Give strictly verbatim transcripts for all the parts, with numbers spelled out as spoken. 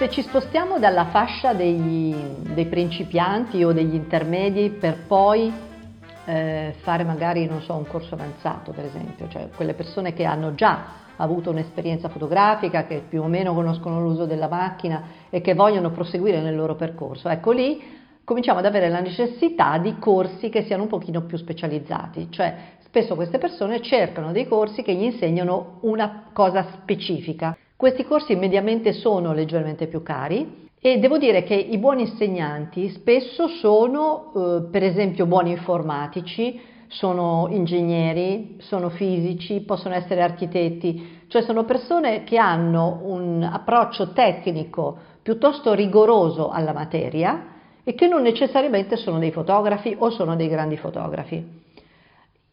Se ci spostiamo dalla fascia degli, dei principianti o degli intermedi per poi eh, fare magari, non so, un corso avanzato per esempio, cioè quelle persone che hanno già avuto un'esperienza fotografica, che più o meno conoscono l'uso della macchina e che vogliono proseguire nel loro percorso, ecco lì cominciamo ad avere la necessità di corsi che siano un pochino più specializzati, cioè spesso queste persone cercano dei corsi che gli insegnano una cosa specifica. Questi corsi mediamente sono leggermente più cari e devo dire che i buoni insegnanti spesso sono eh, per esempio buoni informatici, sono ingegneri, sono fisici, possono essere architetti, cioè sono persone che hanno un approccio tecnico piuttosto rigoroso alla materia e che non necessariamente sono dei fotografi o sono dei grandi fotografi.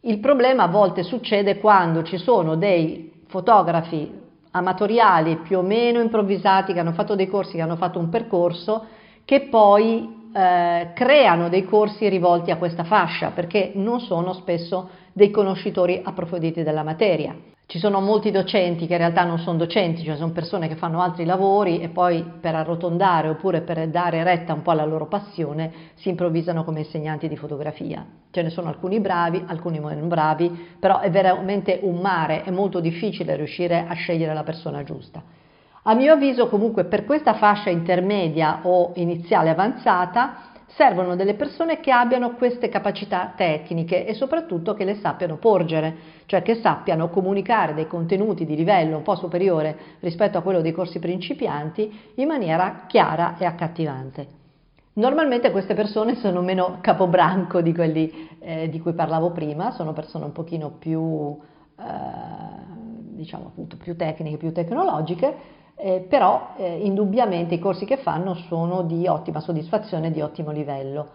Il problema a volte succede quando ci sono dei fotografi amatoriali più o meno improvvisati che hanno fatto dei corsi, che hanno fatto un percorso, che poi eh, creano dei corsi rivolti a questa fascia perché non sono spesso dei conoscitori approfonditi della materia. Ci sono molti docenti che in realtà non sono docenti, cioè sono persone che fanno altri lavori e poi per arrotondare oppure per dare retta un po' alla loro passione si improvvisano come insegnanti di fotografia. Ce ne sono alcuni bravi, alcuni non bravi, però è veramente un mare, è molto difficile riuscire a scegliere la persona giusta. A mio avviso comunque per questa fascia intermedia o iniziale avanzata servono delle persone che abbiano queste capacità tecniche e soprattutto che le sappiano porgere, cioè che sappiano comunicare dei contenuti di livello un po' superiore rispetto a quello dei corsi principianti in maniera chiara e accattivante. Normalmente queste persone sono meno capobranco di quelli eh, di cui parlavo prima, sono persone un pochino più, eh, diciamo appunto, più tecniche, più tecnologiche. Eh, però eh, indubbiamente i corsi che fanno sono di ottima soddisfazione, di ottimo livello.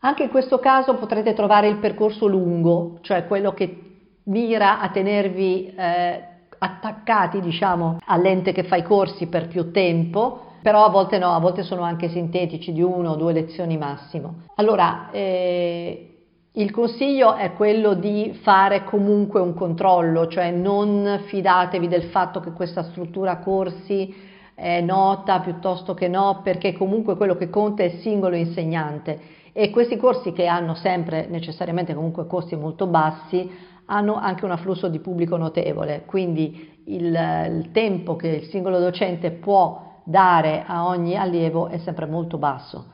Anche in questo caso potrete trovare il percorso lungo, cioè quello che mira a tenervi eh, attaccati, diciamo, all'ente che fa i corsi per più tempo, però a volte no, a volte sono anche sintetici di una o due lezioni massimo. Allora, eh, il consiglio è quello di fare comunque un controllo, cioè non fidatevi del fatto che questa struttura corsi è nota piuttosto che no, perché comunque quello che conta è il singolo insegnante e questi corsi che hanno sempre necessariamente comunque costi molto bassi hanno anche un afflusso di pubblico notevole, quindi il, il tempo che il singolo docente può dare a ogni allievo è sempre molto basso.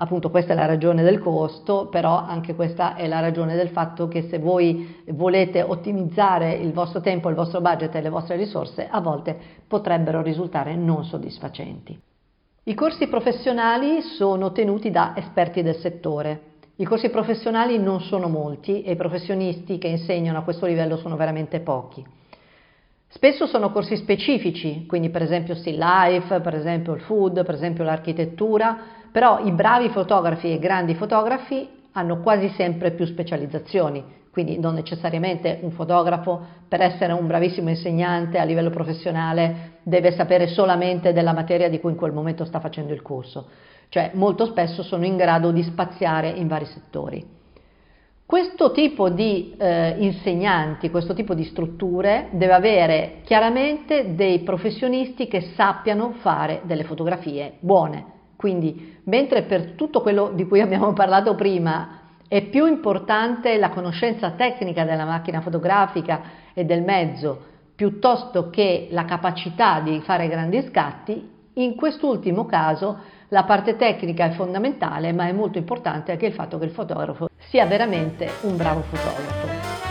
Appunto questa è la ragione del costo, però anche questa è la ragione del fatto che se voi volete ottimizzare il vostro tempo, il vostro budget e le vostre risorse, a volte potrebbero risultare non soddisfacenti. I corsi professionali sono tenuti da esperti del settore. I corsi professionali non sono molti e i professionisti che insegnano a questo livello sono veramente pochi. Spesso sono corsi specifici, quindi per esempio still life, per esempio il food, per esempio l'architettura, però i bravi fotografi e grandi fotografi hanno quasi sempre più specializzazioni, quindi non necessariamente un fotografo per essere un bravissimo insegnante a livello professionale deve sapere solamente della materia di cui in quel momento sta facendo il corso, cioè molto spesso sono in grado di spaziare in vari settori. Questo tipo di eh, insegnanti, questo tipo di strutture deve avere chiaramente dei professionisti che sappiano fare delle fotografie buone, quindi mentre per tutto quello di cui abbiamo parlato prima è più importante la conoscenza tecnica della macchina fotografica e del mezzo piuttosto che la capacità di fare grandi scatti, in quest'ultimo caso la parte tecnica è fondamentale, ma è molto importante anche il fatto che il fotografo sia veramente un bravo fotografo.